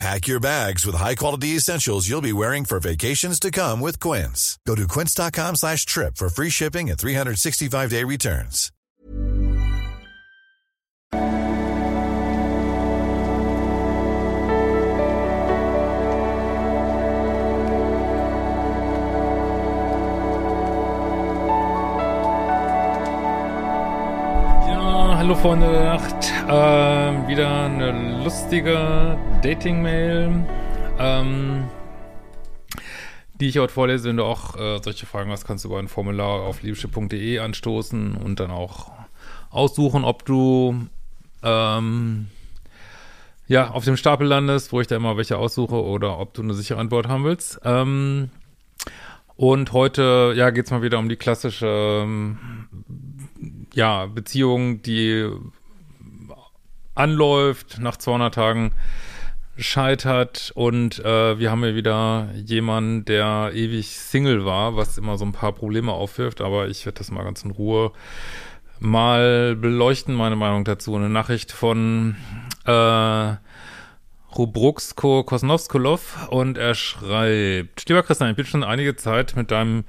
Pack your bags with high-quality essentials you'll be wearing for vacations to come with Quince. Go to quince.com/trip for free shipping and 365-day returns. Hallo Freunde der Nacht, wieder eine lustige Dating-Mail, die ich heute vorlese. Wenn du auch solche Fragen hast, kannst du über ein Formular auf liebeschip.de anstoßen und dann auch aussuchen, ob du auf dem Stapel landest, wo ich da immer welche aussuche, oder ob du eine sichere Antwort haben willst. Und heute geht es mal wieder um die klassische Beziehung, die anläuft, nach 200 Tagen scheitert, und wir haben hier wieder jemanden, der ewig Single war, was immer so ein paar Probleme aufwirft, aber ich werde das mal ganz in Ruhe mal beleuchten, meine Meinung dazu. Eine Nachricht von Rubruksko Kosnovskolov, und er schreibt: Lieber Christian, ich bin schon einige Zeit mit deinem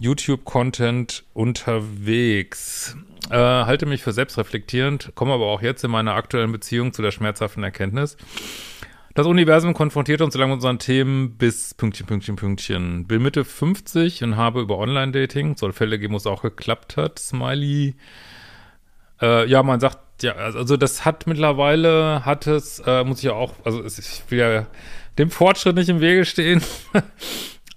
YouTube-Content unterwegs. Halte mich für selbstreflektierend, komme aber auch jetzt in meiner aktuellen Beziehung zu der schmerzhaften Erkenntnis. Das Universum konfrontiert uns solange mit unseren Themen bis ... Bin Mitte 50 und habe über Online-Dating, soll Fälle geben, wo es auch geklappt hat, Smiley. Man sagt, das hat mittlerweile, muss ich ja auch, ich will ja dem Fortschritt nicht im Wege stehen.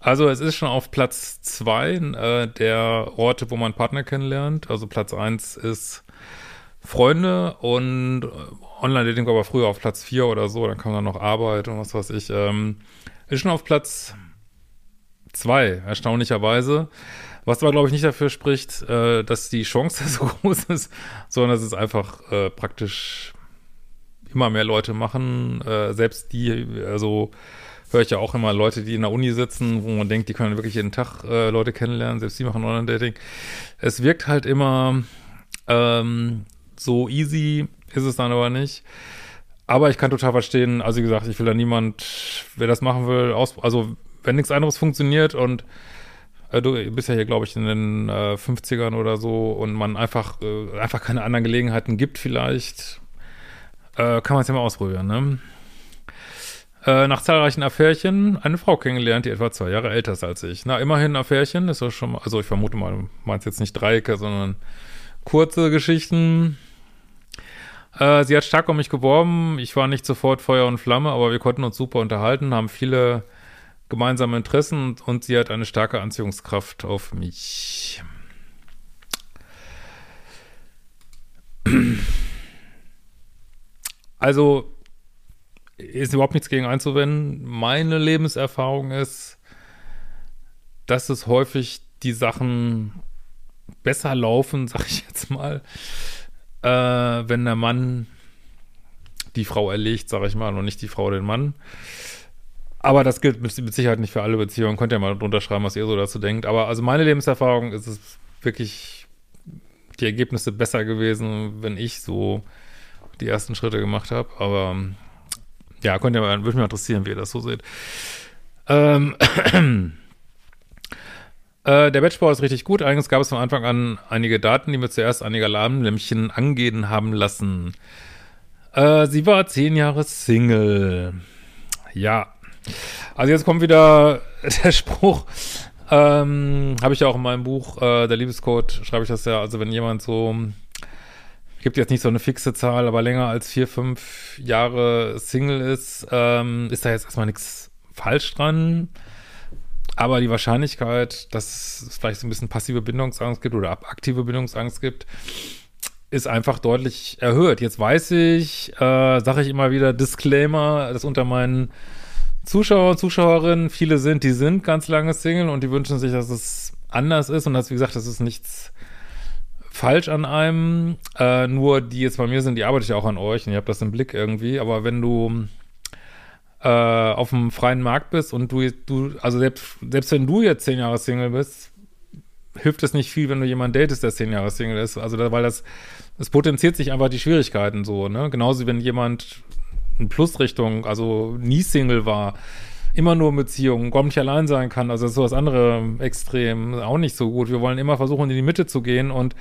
Also es ist schon auf Platz 2 der Orte, wo man Partner kennenlernt. Also Platz 1 ist Freunde, und Online-Dating war aber früher auf Platz 4 oder so. Dann kam dann noch Arbeit und was weiß ich. Ist schon auf Platz 2, erstaunlicherweise. Was aber, glaube ich, nicht dafür spricht, dass die Chance so groß ist, sondern dass es einfach praktisch immer mehr Leute machen. Selbst die, höre ich ja auch immer Leute, die in der Uni sitzen, wo man denkt, die können wirklich jeden Tag Leute kennenlernen, selbst die machen Online-Dating. Es wirkt halt immer so easy, ist es dann aber nicht. Aber ich kann total verstehen, also wie gesagt, ich will da niemand, wer das machen will, wenn nichts anderes funktioniert, und du bist ja hier, glaube ich, in den 50ern oder so, und man einfach keine anderen Gelegenheiten gibt vielleicht, kann man es ja mal ausprobieren, ne? Nach zahlreichen Affärchen eine Frau kennengelernt, die etwa 2 Jahre älter ist als ich. Na, immerhin Affärchen, ist doch schon mal, ich vermute mal, du meinst jetzt nicht Dreiecke, sondern kurze Geschichten. Sie hat stark um mich geworben, ich war nicht sofort Feuer und Flamme, aber wir konnten uns super unterhalten, haben viele gemeinsame Interessen, und sie hat eine starke Anziehungskraft auf mich. Also, ist überhaupt nichts gegen einzuwenden. Meine Lebenserfahrung ist, dass es häufig die Sachen besser laufen, sag ich jetzt mal, wenn der Mann die Frau erlegt, sag ich mal, und nicht die Frau den Mann. Aber das gilt mit Sicherheit nicht für alle Beziehungen. Könnt ihr mal drunter schreiben, was ihr so dazu denkt. Aber also meine Lebenserfahrung ist es wirklich, die Ergebnisse besser gewesen, wenn ich so die ersten Schritte gemacht habe. Aber ja, würde mich mal interessieren, wie ihr das so seht. Der Batchbau ist richtig gut. Allerdings gab es von Anfang an einige Daten, die mir zuerst einige Alarmlämpchen angehen haben lassen. Sie war 10 Jahre Single. Ja. Also jetzt kommt wieder der Spruch. Habe ich ja auch in meinem Buch, Der Liebescode, schreibe ich das ja. Also wenn jemand so... gibt jetzt nicht so eine fixe Zahl, aber länger als 4-5 Jahre Single ist, ist da jetzt erstmal nichts falsch dran. Aber die Wahrscheinlichkeit, dass es vielleicht so ein bisschen passive Bindungsangst gibt oder aktive Bindungsangst gibt, ist einfach deutlich erhöht. Jetzt weiß ich, sage ich immer wieder, Disclaimer, dass unter meinen Zuschauern und Zuschauerinnen viele sind, die sind ganz lange Single, und die wünschen sich, dass es anders ist, und dass, wie gesagt, das ist nichts falsch an einem, nur die jetzt bei mir sind, die arbeite ich auch an euch und ihr habt das im Blick irgendwie, aber wenn du auf dem freien Markt bist und du also selbst wenn du jetzt 10 Jahre Single bist, hilft es nicht viel, wenn du jemanden datest, der 10 Jahre Single ist, also weil das potenziert sich einfach die Schwierigkeiten so, ne, genauso wenn jemand in Plus-Richtung, also nie Single war, immer nur in Beziehungen, kaum nicht allein sein kann, also das ist so das andere Extrem, auch nicht so gut. Wir wollen immer versuchen, in die Mitte zu gehen und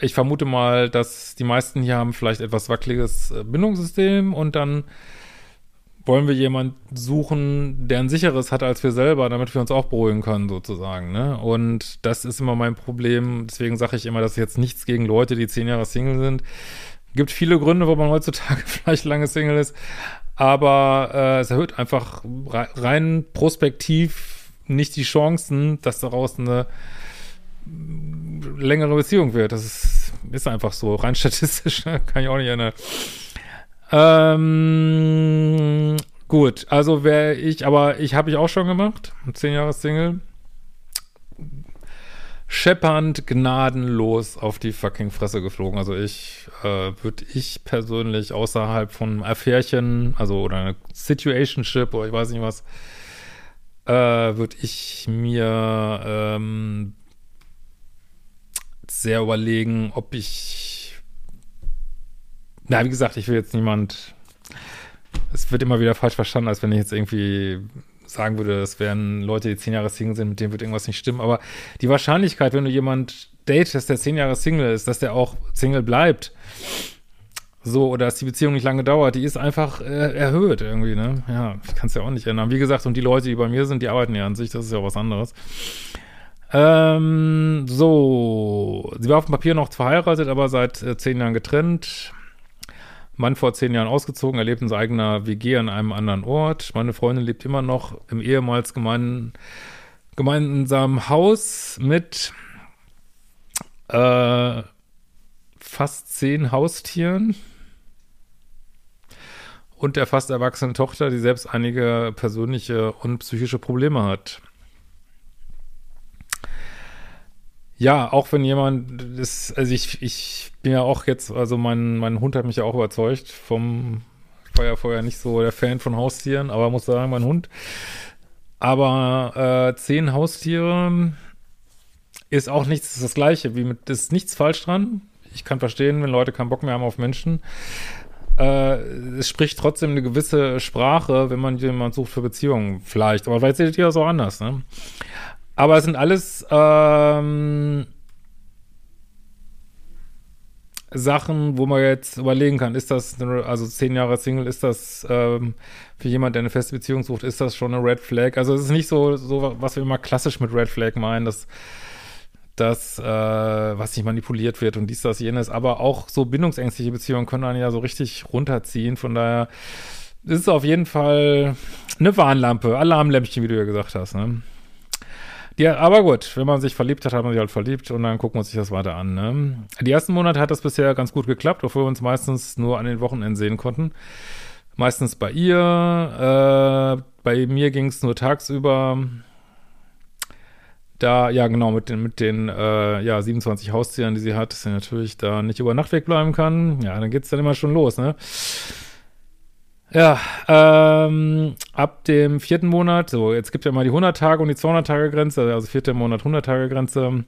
ich vermute mal, dass die meisten hier haben vielleicht etwas wackeliges Bindungssystem und dann wollen wir jemanden suchen, der ein sicheres hat als wir selber, damit wir uns auch beruhigen können sozusagen, ne? Und das ist immer mein Problem, deswegen sage ich immer, dass jetzt nichts gegen Leute, die 10 Jahre Single sind. Gibt viele Gründe, warum man heutzutage vielleicht lange Single ist, aber es erhöht einfach rein prospektiv nicht die Chancen, dass daraus eine längere Beziehung wird. Das ist einfach so. Rein statistisch kann ich auch nicht ändern. Gut, also habe ich auch schon gemacht, 10 Jahre Single. Scheppernd gnadenlos auf die fucking Fresse geflogen. Also würde ich persönlich außerhalb von einem Affärchen, also oder einer Situationship oder ich weiß nicht was, würde ich mir sehr überlegen, ob ich, na wie gesagt, ich will jetzt niemand, es wird immer wieder falsch verstanden, als wenn ich jetzt irgendwie sagen würde, das wären Leute, die 10 Jahre Single sind, mit denen wird irgendwas nicht stimmen, aber die Wahrscheinlichkeit, wenn du jemand datest, der 10 Jahre Single ist, dass der auch Single bleibt, so, oder dass die Beziehung nicht lange dauert, die ist einfach erhöht irgendwie, ne? Ja, ich kann es ja auch nicht ändern. Wie gesagt, und die Leute, die bei mir sind, die arbeiten ja an sich, das ist ja was anderes. Sie war auf dem Papier noch verheiratet, aber seit 10 Jahren getrennt. Mann vor 10 Jahren ausgezogen, er lebt in seiner eigenen WG an einem anderen Ort. Meine Freundin lebt immer noch im ehemals gemeinsamen Haus mit fast 10 Haustieren und der fast erwachsenen Tochter, die selbst einige persönliche und psychische Probleme hat. Ja, auch wenn jemand ist, also ich bin ja auch jetzt, also mein Hund hat mich ja auch überzeugt vom, ich war ja vorher nicht so der Fan von Haustieren, aber muss sagen, mein Hund. Aber 10 Haustiere ist auch nichts, ist das Gleiche, wie mit, ist nichts falsch dran. Ich kann verstehen, wenn Leute keinen Bock mehr haben auf Menschen. Es spricht trotzdem eine gewisse Sprache, wenn man jemanden sucht für Beziehungen vielleicht, aber vielleicht seht ihr das auch anders, ne? Aber es sind alles Sachen, wo man jetzt überlegen kann, ist das, also 10 Jahre Single, ist das für jemanden, der eine feste Beziehung sucht, ist das schon eine Red Flag? Also es ist nicht so was wir immer klassisch mit Red Flag meinen, dass was nicht manipuliert wird und dies, das, jenes. Aber auch so bindungsängstliche Beziehungen können einen ja so richtig runterziehen. Von daher ist es auf jeden Fall eine Warnlampe, Alarmlämpchen, wie du ja gesagt hast, ne? Ja, aber gut, wenn man sich verliebt hat, hat man sich halt verliebt und dann gucken wir uns das weiter an, ne? Die ersten Monate hat das bisher ganz gut geklappt, obwohl wir uns meistens nur an den Wochenenden sehen konnten. Meistens bei ihr, bei mir ging es nur tagsüber. Da, ja genau, mit den 27 Haustieren, die sie hat, dass sie natürlich da nicht über Nacht wegbleiben kann. Ja, dann geht's dann immer schon los, ne? Ja, ab dem 4. Monat, so, jetzt gibt ja mal die 100-Tage- und die 200-Tage-Grenze, also 4. Monat 100-Tage-Grenze,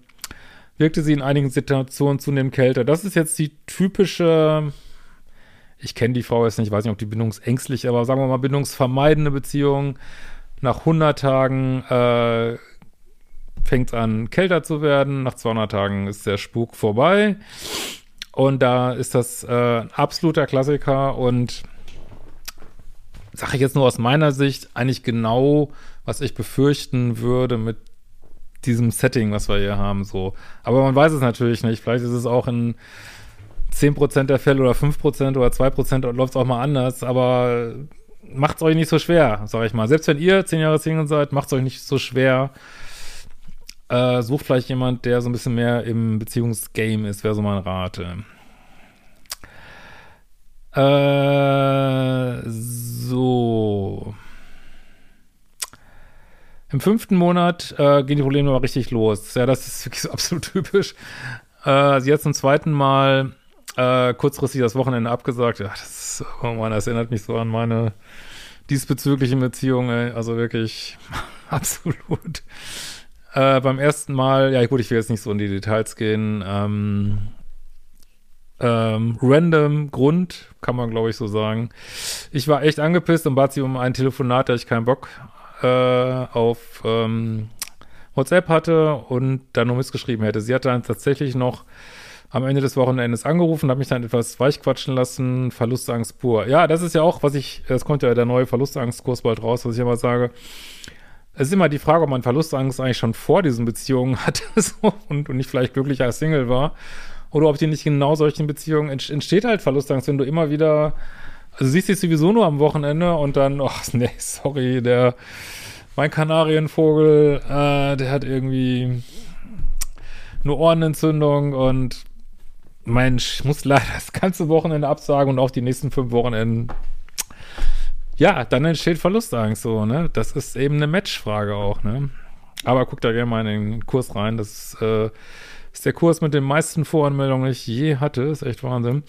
wirkte sie in einigen Situationen zunehmend kälter. Das ist jetzt die typische, ich kenne die Frau jetzt nicht, ich weiß nicht, ob die bindungsängstlich, aber sagen wir mal, bindungsvermeidende Beziehung. Nach 100 Tagen fängt es an, kälter zu werden, nach 200 Tagen ist der Spuk vorbei und da ist das ein absoluter Klassiker und sage ich jetzt nur aus meiner Sicht, eigentlich genau, was ich befürchten würde mit diesem Setting, was wir hier haben, so. Aber man weiß es natürlich nicht. Vielleicht ist es auch in 10% der Fälle oder 5% oder 2% läuft es auch mal anders, aber macht es euch nicht so schwer, sage ich mal. Selbst wenn ihr 10 Jahre Single seid, macht es euch nicht so schwer. Sucht vielleicht jemand, der so ein bisschen mehr im Beziehungsgame ist, wäre so mein Rat. So. Im 5. Monat gehen die Probleme aber richtig los. Ja, das ist wirklich so absolut typisch. Sie hat zum zweiten Mal kurzfristig das Wochenende abgesagt. Ja, das erinnert mich so an meine diesbezüglichen Beziehungen. Ey. Also wirklich absolut. Beim ersten Mal, ja gut, ich will jetzt nicht so in die Details gehen. Random Grund, kann man glaube ich so sagen. Ich war echt angepisst und bat sie um ein Telefonat, da ich keinen Bock auf WhatsApp hatte und dann nur missgeschrieben hätte. Sie hat dann tatsächlich noch am Ende des Wochenendes angerufen, hat mich dann etwas weichquatschen lassen, Verlustangst pur. Ja, das ist ja auch, das kommt ja der neue Verlustangstkurs bald raus, was ich immer sage. Es ist immer die Frage, ob man Verlustangst eigentlich schon vor diesen Beziehungen hatte so, und nicht vielleicht glücklicher als Single war. Oder ob die nicht genau solchen Beziehungen entsteht halt Verlustangst, wenn du immer wieder, also siehst dich sowieso nur am Wochenende und dann, ach nee, sorry, mein Kanarienvogel, der hat irgendwie eine Ohrenentzündung und Mensch, ich muss leider das ganze Wochenende absagen und auch die nächsten 5 Wochenenden. Ja, dann entsteht Verlustangst so, ne? Das ist eben eine Matchfrage auch, ne? Aber guck da gerne mal in den Kurs rein, das ist der Kurs mit den meisten Voranmeldungen, die ich je hatte. Ist echt Wahnsinn.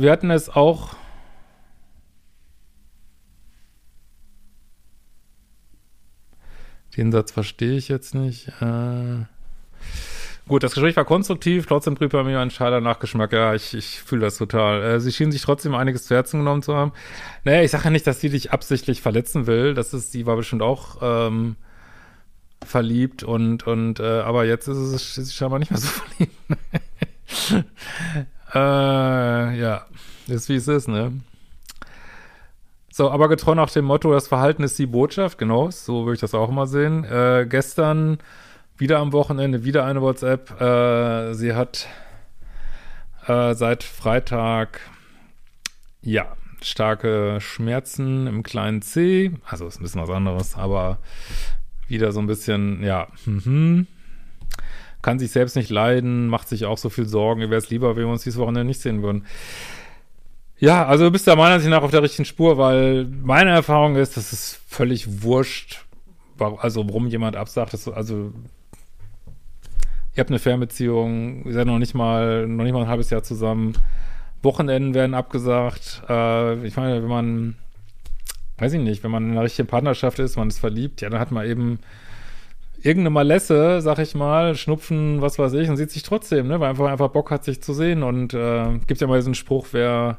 Wir hatten es auch. Den Satz verstehe ich jetzt nicht. Gut, das Gespräch war konstruktiv, trotzdem blieb bei mir ein schaler Nachgeschmack. Ja, ich fühle das total. Sie schien sich trotzdem einiges zu Herzen genommen zu haben. Naja, ich sage ja nicht, dass sie dich absichtlich verletzen will. Sie war bestimmt auch verliebt und aber jetzt ist sie scheinbar nicht mehr so verliebt. Ja, ist wie es ist, ne? So, aber getreu nach dem Motto, das Verhalten ist die Botschaft, genau, so würde ich das auch mal sehen. Gestern wieder am Wochenende, wieder eine WhatsApp. Sie hat seit Freitag, ja, starke Schmerzen im kleinen C. Also ist ein bisschen was anderes, aber wieder so ein bisschen, ja, kann sich selbst nicht leiden, macht sich auch so viel Sorgen. Ihr wäre es lieber, wenn wir uns dieses Wochenende nicht sehen würden. Ja, also du bist da meiner Ansicht nach auf der richtigen Spur, weil meine Erfahrung ist, das ist völlig wurscht, also warum jemand absagt, also ihr habt eine Fernbeziehung, ihr seid noch nicht mal ein halbes Jahr zusammen, Wochenenden werden abgesagt, ich meine, wenn man in einer richtigen Partnerschaft ist, man ist verliebt, ja, dann hat man eben irgendeine Malesse, sag ich mal, Schnupfen, was weiß ich, und sieht sich trotzdem, ne, weil einfach Bock hat, sich zu sehen und gibt ja mal diesen Spruch, wer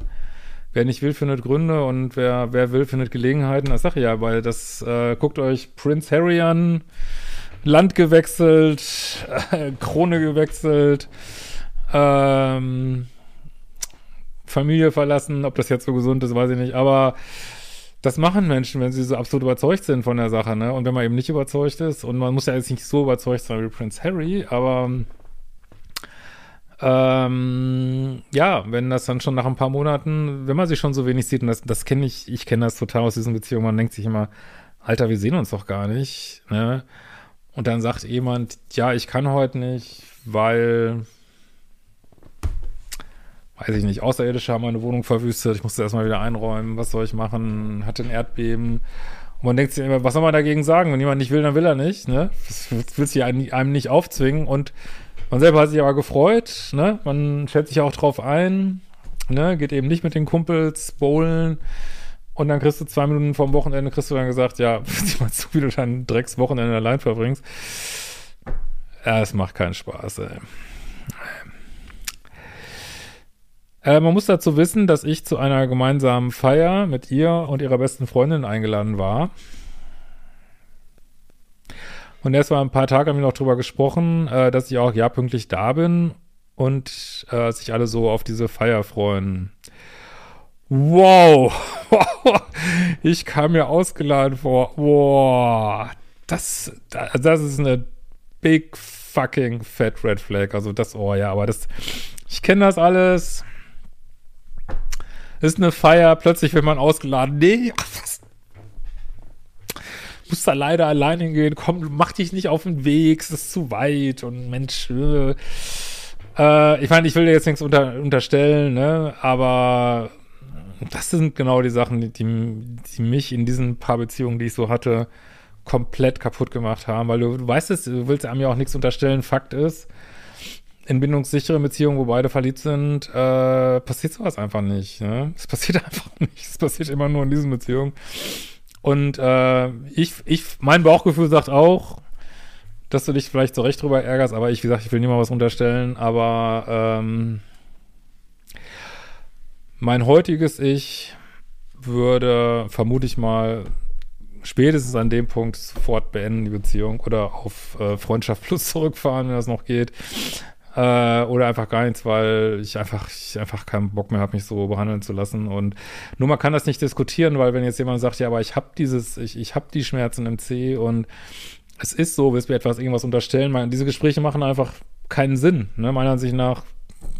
nicht will, findet Gründe und wer will, findet Gelegenheiten. Das sage ich ja, weil das, guckt euch Prinz Harry an, Land gewechselt, Krone gewechselt, Familie verlassen, ob das jetzt so gesund ist, weiß ich nicht. Aber das machen Menschen, wenn sie so absolut überzeugt sind von der Sache, ne? Und wenn man eben nicht überzeugt ist, und man muss ja jetzt nicht so überzeugt sein wie Prinz Harry, aber ja, wenn das dann schon nach ein paar Monaten, wenn man sich schon so wenig sieht, und das kenne ich, ich kenne das total aus diesen Beziehungen, man denkt sich immer, Alter, wir sehen uns doch gar nicht, ne? Und dann sagt jemand, ja, ich kann heute nicht, weil, weiß ich nicht, Außerirdische haben meine Wohnung verwüstet, ich musste erstmal wieder einräumen, was soll ich machen, hatte ein Erdbeben. Und man denkt sich immer, was soll man dagegen sagen? Wenn jemand nicht will, dann will er nicht, ne? Das willst du einem nicht aufzwingen, und man selber hat sich aber gefreut, ne? Man schätzt sich auch drauf ein, ne? Geht eben nicht mit den Kumpels bowlen, und dann kriegst du 2 Minuten vorm Wochenende, kriegst du dann gesagt, ja, sieh mal zu, wie du dein Dreckswochenende allein verbringst. Ja, es macht keinen Spaß, ey. Man muss dazu wissen, dass ich zu einer gemeinsamen Feier mit ihr und ihrer besten Freundin eingeladen war. Und erst mal ein paar Tage haben wir noch drüber gesprochen, dass ich auch, ja, pünktlich da bin und sich alle so auf diese Feier freuen. Wow! Ich kam mir ausgeladen vor. Wow! Das ist eine big fucking fat red flag. Also ich kenne das alles. Ist eine Feier, plötzlich wird man ausgeladen. Nee, was? Muss da leider alleine hingehen, komm, mach dich nicht auf den Weg, es ist zu weit und Mensch, ich meine, ich will dir jetzt nichts unterstellen, ne, aber das sind genau die Sachen, die mich in diesen paar Beziehungen, die ich so hatte, komplett kaputt gemacht haben, weil du weißt es, du willst einem ja auch nichts unterstellen. Fakt ist, in bindungssicheren Beziehungen, wo beide verliebt sind, passiert sowas einfach nicht. Ne? Es passiert einfach nicht. Es passiert immer nur in diesen Beziehungen. Und mein Bauchgefühl sagt auch, dass du dich vielleicht so recht drüber ärgerst, aber ich, wie gesagt, ich will niemandem was unterstellen, aber mein heutiges Ich würde, vermute ich mal, spätestens an dem Punkt sofort beenden die Beziehung oder auf Freundschaft Plus zurückfahren, wenn das noch geht. Oder einfach gar nichts, weil ich einfach keinen Bock mehr habe, mich so behandeln zu lassen. Und nur man kann das nicht diskutieren, weil wenn jetzt jemand sagt, ja, aber ich habe die Schmerzen im Zeh und es ist so, willst mir irgendwas unterstellen, diese Gespräche machen einfach keinen Sinn. Ne? Meiner Ansicht nach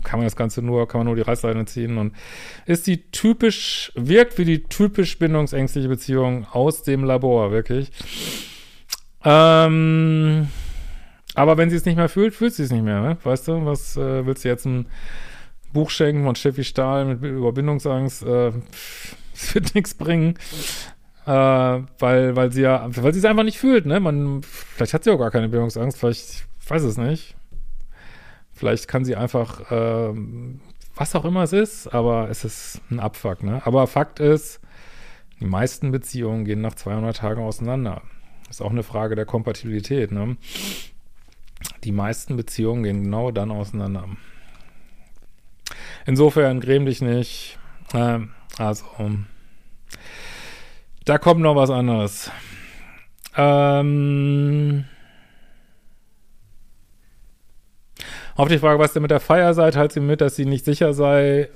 kann man nur die Reißleine ziehen und wirkt wie die typisch bindungsängstliche Beziehung aus dem Labor, wirklich. Aber wenn sie es nicht mehr fühlt, fühlt sie es nicht mehr, ne? Weißt du, was willst du jetzt ein Buch schenken von Steffi Stahl über Bindungsangst? Es wird nichts bringen. Weil sie es einfach nicht fühlt, ne? Vielleicht hat sie auch gar keine Bindungsangst, vielleicht, ich weiß es nicht. Vielleicht kann sie einfach, was auch immer es ist, aber es ist ein Abfuck, ne? Aber Fakt ist, die meisten Beziehungen gehen nach 200 Tagen auseinander. Ist auch eine Frage der Kompatibilität, ne? Die meisten Beziehungen gehen genau dann auseinander. Insofern gräm dich nicht. Da kommt noch was anderes. Auf die Frage, was denn mit der Feier seid, halt sie mit, dass sie nicht sicher sei,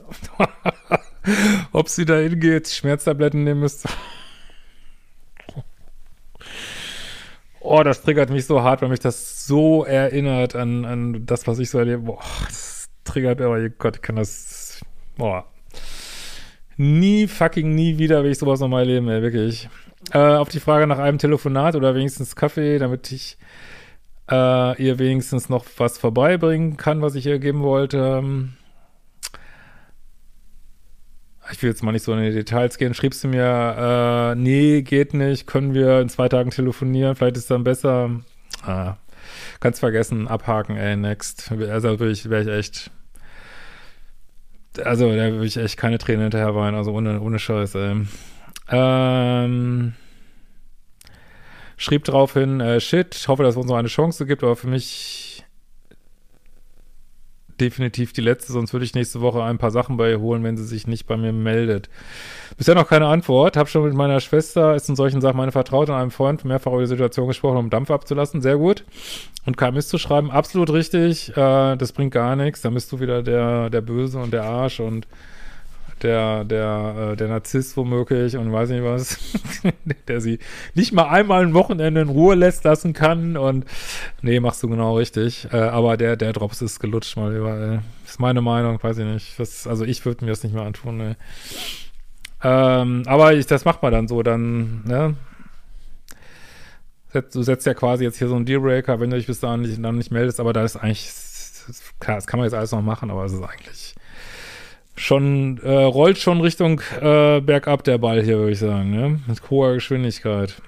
ob sie da hingeht, Schmerztabletten nehmen müsste. Oh, das triggert mich so hart, weil mich das so erinnert an das, was ich so erlebe. Boah, das triggert, aber Gott, ich kann das... Boah. Nie wieder will ich sowas nochmal erleben, ey, wirklich. Auf die Frage nach einem Telefonat oder wenigstens Kaffee, damit ich ihr wenigstens noch was vorbeibringen kann, was ich ihr geben wollte. Ich will jetzt mal nicht so in die Details gehen. Schriebst du mir, nee, geht nicht, können wir in 2 Tagen telefonieren, vielleicht ist es dann besser. Kannst vergessen, abhaken, ey, next. Also da würde ich echt keine Tränen hinterher weinen, also ohne Scheiß, ey. Schrieb draufhin, shit, hoffe, dass es uns noch eine Chance gibt, aber für mich definitiv die letzte, sonst würde ich nächste Woche ein paar Sachen bei ihr holen, wenn sie sich nicht bei mir meldet. Bisher noch keine Antwort, habe schon mit meiner Schwester, ist in solchen Sachen meine Vertraute und einem Freund mehrfach über die Situation gesprochen, um Dampf abzulassen, sehr gut. Und kein Mist zu schreiben, absolut richtig, das bringt gar nichts, dann bist du wieder der Böse und der Arsch und der Narzisst womöglich und weiß nicht was, der sie nicht mal einmal ein Wochenende in Ruhe lassen kann und nee, machst du genau richtig, aber der Drops ist gelutscht mal überall, ist meine Meinung, weiß ich nicht, also ich würde mir das nicht mehr antun, ne. Aber das macht man dann so, dann, ne, du setzt ja quasi jetzt hier so einen Dealbreaker, wenn du dich bis dahin nicht meldest, aber da ist eigentlich, klar, das kann man jetzt alles noch machen, aber es ist eigentlich rollt schon Richtung bergab der Ball hier, würde ich sagen, ne? Mit hoher Geschwindigkeit.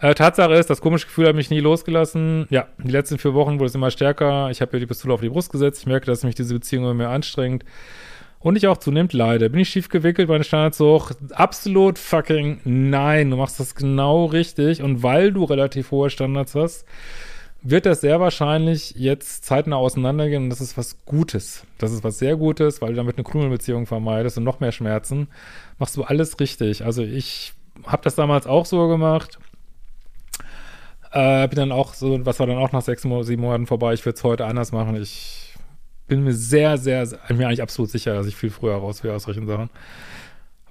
Tatsache ist, das komische Gefühl hat mich nie losgelassen. Ja, die letzten 4 Wochen wurde es immer stärker. Ich habe mir die Pistole auf die Brust gesetzt. Ich merke, dass mich diese Beziehung immer mehr anstrengt. Und ich auch zunehmend leide. Bin ich schief gewickelt, meine Standards so hoch? Absolut fucking nein. Du machst das genau richtig. Und weil du relativ hohe Standards hast, wird das sehr wahrscheinlich jetzt zeitnah auseinandergehen und das ist was Gutes. Das ist was sehr Gutes, weil du damit eine Krümelbeziehung vermeidest und noch mehr Schmerzen. Machst du alles richtig. Also ich habe das damals auch so gemacht. Bin dann auch so, was war dann auch nach 6, 7 Monaten vorbei, ich würde es heute anders machen. Ich bin mir eigentlich absolut sicher, dass ich viel früher raus wäre aus solchen Sachen.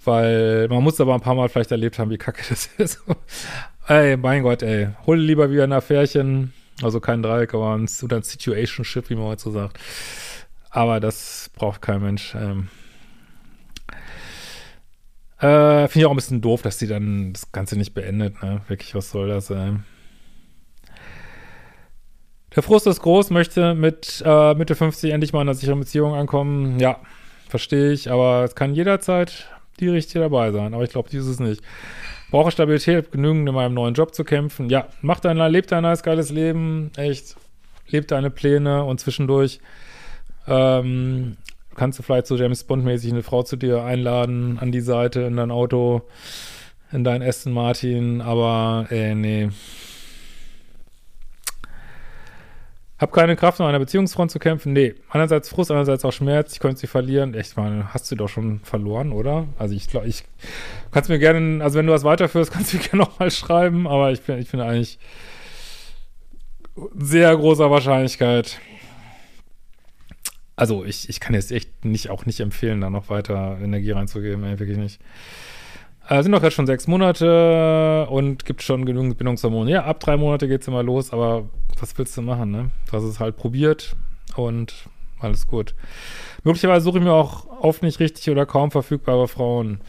Weil man muss aber ein paar Mal vielleicht erlebt haben, wie kacke das ist. Ey, mein Gott, ey. Hol lieber wieder ein Affärchen. Also kein Dreieck, aber ein Situationship, wie man heute so sagt. Aber das braucht kein Mensch. Finde ich auch ein bisschen doof, dass sie dann das Ganze nicht beendet. Ne? Wirklich, was soll das sein? Der Frust ist groß, möchte mit Mitte 50 endlich mal in einer sicheren Beziehung ankommen. Ja, Verstehe ich, aber es kann jederzeit die Richtige dabei sein. Aber ich glaube, dies ist nicht. Brauche Stabilität, genügend in meinem neuen Job zu kämpfen. Ja, leb dein nice, geiles Leben. Echt. Leb deine Pläne und zwischendurch kannst du vielleicht so James Bond-mäßig eine Frau zu dir einladen, an die Seite, in dein Auto, in dein Aston Martin, aber nee. Hab keine Kraft, um an einer Beziehungsfront zu kämpfen. Nee. Einerseits Frust, andererseits auch Schmerz. Ich könnte sie verlieren. Echt, man, hast du doch schon verloren, oder? Also ich glaube, ich kannst mir gerne, also wenn du was weiterführst, kannst du mir gerne nochmal schreiben, aber ich bin eigentlich sehr großer Wahrscheinlichkeit. Also ich kann jetzt echt nicht empfehlen, da noch weiter Energie reinzugeben, wirklich nicht. Sind doch jetzt schon 6 Monate und gibt schon genügend Bindungshormone. Ja, ab 3 Monate geht's immer los, aber was willst du machen, ne? Du hast es halt probiert und alles gut. Möglicherweise suche ich mir auch oft nicht richtig oder kaum verfügbare Frauen.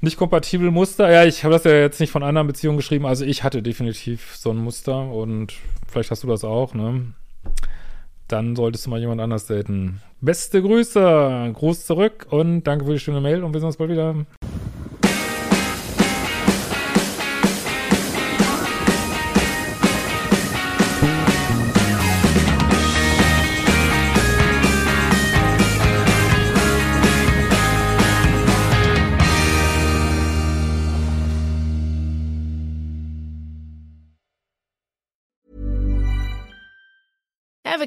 Nicht kompatibel Muster. Ja, ich habe das ja jetzt nicht von anderen Beziehungen geschrieben. Also ich hatte definitiv so ein Muster und vielleicht hast du das auch, ne? Dann solltest du mal jemand anders daten. Beste Grüße, Gruß zurück und danke für die schöne Mail und wir sehen uns bald wieder. Ever